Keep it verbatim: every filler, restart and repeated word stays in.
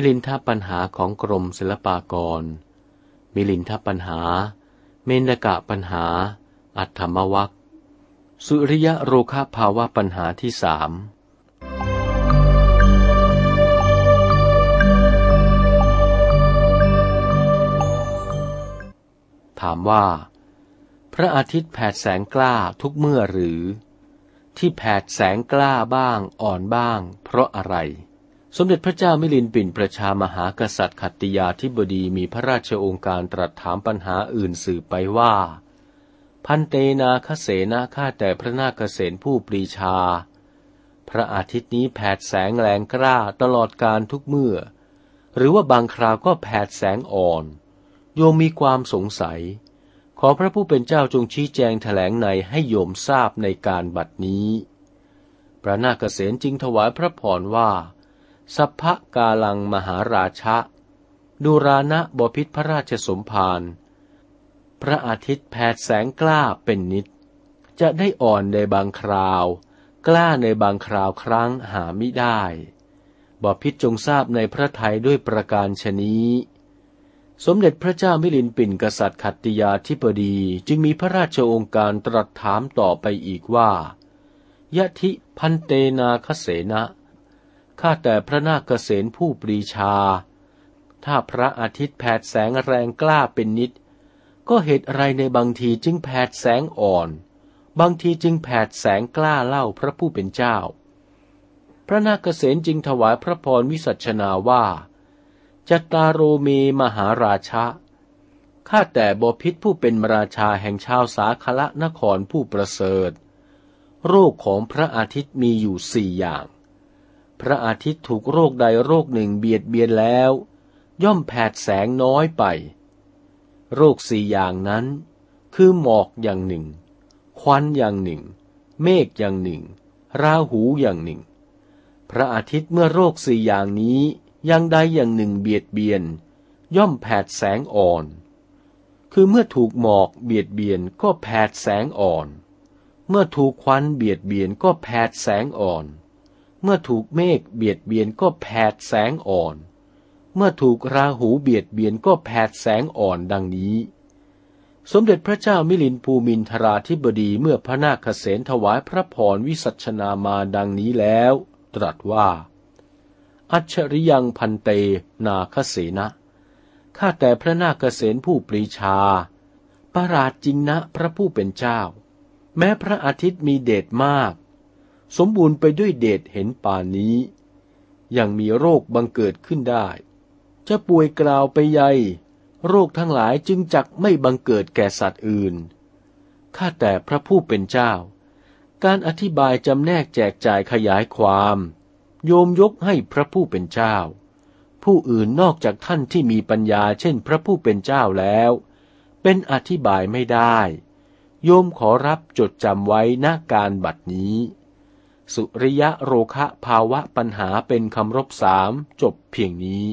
มิลินทปัญหาของกรมศิลปากรมิลินทปัญหาเมนกะปัญหาอัฏฐมวรรคสุริยโรคภาวะปัญหาที่สามถามว่าพระอาทิตย์แผดแสงกล้าทุกเมื่อหรือที่แผดแสงกล้าบ้างอ่อนบ้างเพราะอะไรสมเด็จพระเจ้ามิลินปินประชามหากษัตริย์ขัตติยาธิบดีมีพระราชโองการตรัสถามปัญหาอื่นสืบไปว่าพันเตนาคเสนาข้าแต่พระนาคเสนผู้ปรีชาพระอาทิตย์นี้แผดแสงแรงกล้าตลอดกาลทุกเมื่อหรือว่าบางคราวก็แผดแสงอ่อนโยมมีความสงสัยขอพระผู้เป็นเจ้าจงชี้แจงแถลงในให้โยมทราบในการบัดนี้พระนาคเสนจึงถวายพระพรว่าสัพพกาลังมหาราชะดูรานะบพิษพระราชสมภารพระอาทิตย์แผดแสงกล้าเป็นนิจจะได้อ่อนในบางคราวกล้าในบางคราวครั้งหามิได้บพิษจงทราบในพระทัยด้วยประการฉะนี้สมเด็จพระเจ้ามิลินปินกษัตริย์ขัตติยาธิบดีจึงมีพระราชโองการตรัสถามต่อไปอีกว่ายะทิพันเตนาคเสนะข้าแต่พระนาคเสนผู้ปรีชาถ้าพระอาทิตย์แผดแสงแรงกล้าเป็นนิจก็เหตุไรในบางทีจึงแผดแสงอ่อนบางทีจึงแผดแสงกล้าเล่าพระผู้เป็นเจ้าพระนาคเสนจึงถวายพระพรวิสัชนาว่าจัตตาโรเมมหาราชะข้าแต่บพิตรผู้เป็นราชาแห่งชาวสาขละนครผู้ประเสริฐโรคของพระอาทิตย์มีอยู่สี่อย่างพระอาทิตย์ถูกโรคใดโรคหนึ่งเบียดเบียนแล้วย่อมแผดแสงน้อยไปโรคสี่อย่างนั้นคือหมอกอย่างหนึ่งควันอย่างหนึ่งเมฆอย่างหนึ่งราหูอย่างหนึ่งพระอาทิตย์เมื่อโรคสี่อย่างนี้อย่างใดอย่างหนึ่งเบียดเบียนย่อมแผดแสงอ่อนคือเมื่อถูกหมอกเบียดเบียนก็แผดแสงอ่อนเมื่อถูกควันเบียดเบียนก็แผดแสงอ่อนเมื่อถูกเมฆเบียดเบียนก็แผดแสงอ่อนเมื่อถูกราหูเบียดเบียนก็แผดแสงอ่อนดังนี้สมเด็จพระเจ้ามิลินภูมินทราธิบดีเมื่อพระนาคเสนถวายพระพรวิสัชนามาดังนี้แล้วตรัสว่าอัจฉริยังพันเตนาคเสนะข้าแต่พระนาคเสนผู้ปรีชาประหลาดจริงนะพระผู้เป็นเจ้าแม้พระอาทิตย์มีเดชมากสมบูรณ์ไปด้วยเดชเห็นป่านนี้ยังมีโรคบังเกิดขึ้นได้จะป่วยกล่าวไปใหญ่โรคทั้งหลายจึงจักไม่บังเกิดแก่สัตว์อื่นข้าแต่พระผู้เป็นเจ้าการอธิบายจำแนกแจกจ่ายขยายความโยมยกให้พระผู้เป็นเจ้าผู้อื่นนอกจากท่านที่มีปัญญาเช่นพระผู้เป็นเจ้าแล้วเป็นอธิบายไม่ได้โยมขอรับจดจำไว้ณการบัดนี้สุริยโรคภาวะปัญหาเป็นคำรบสามจบเพียงนี้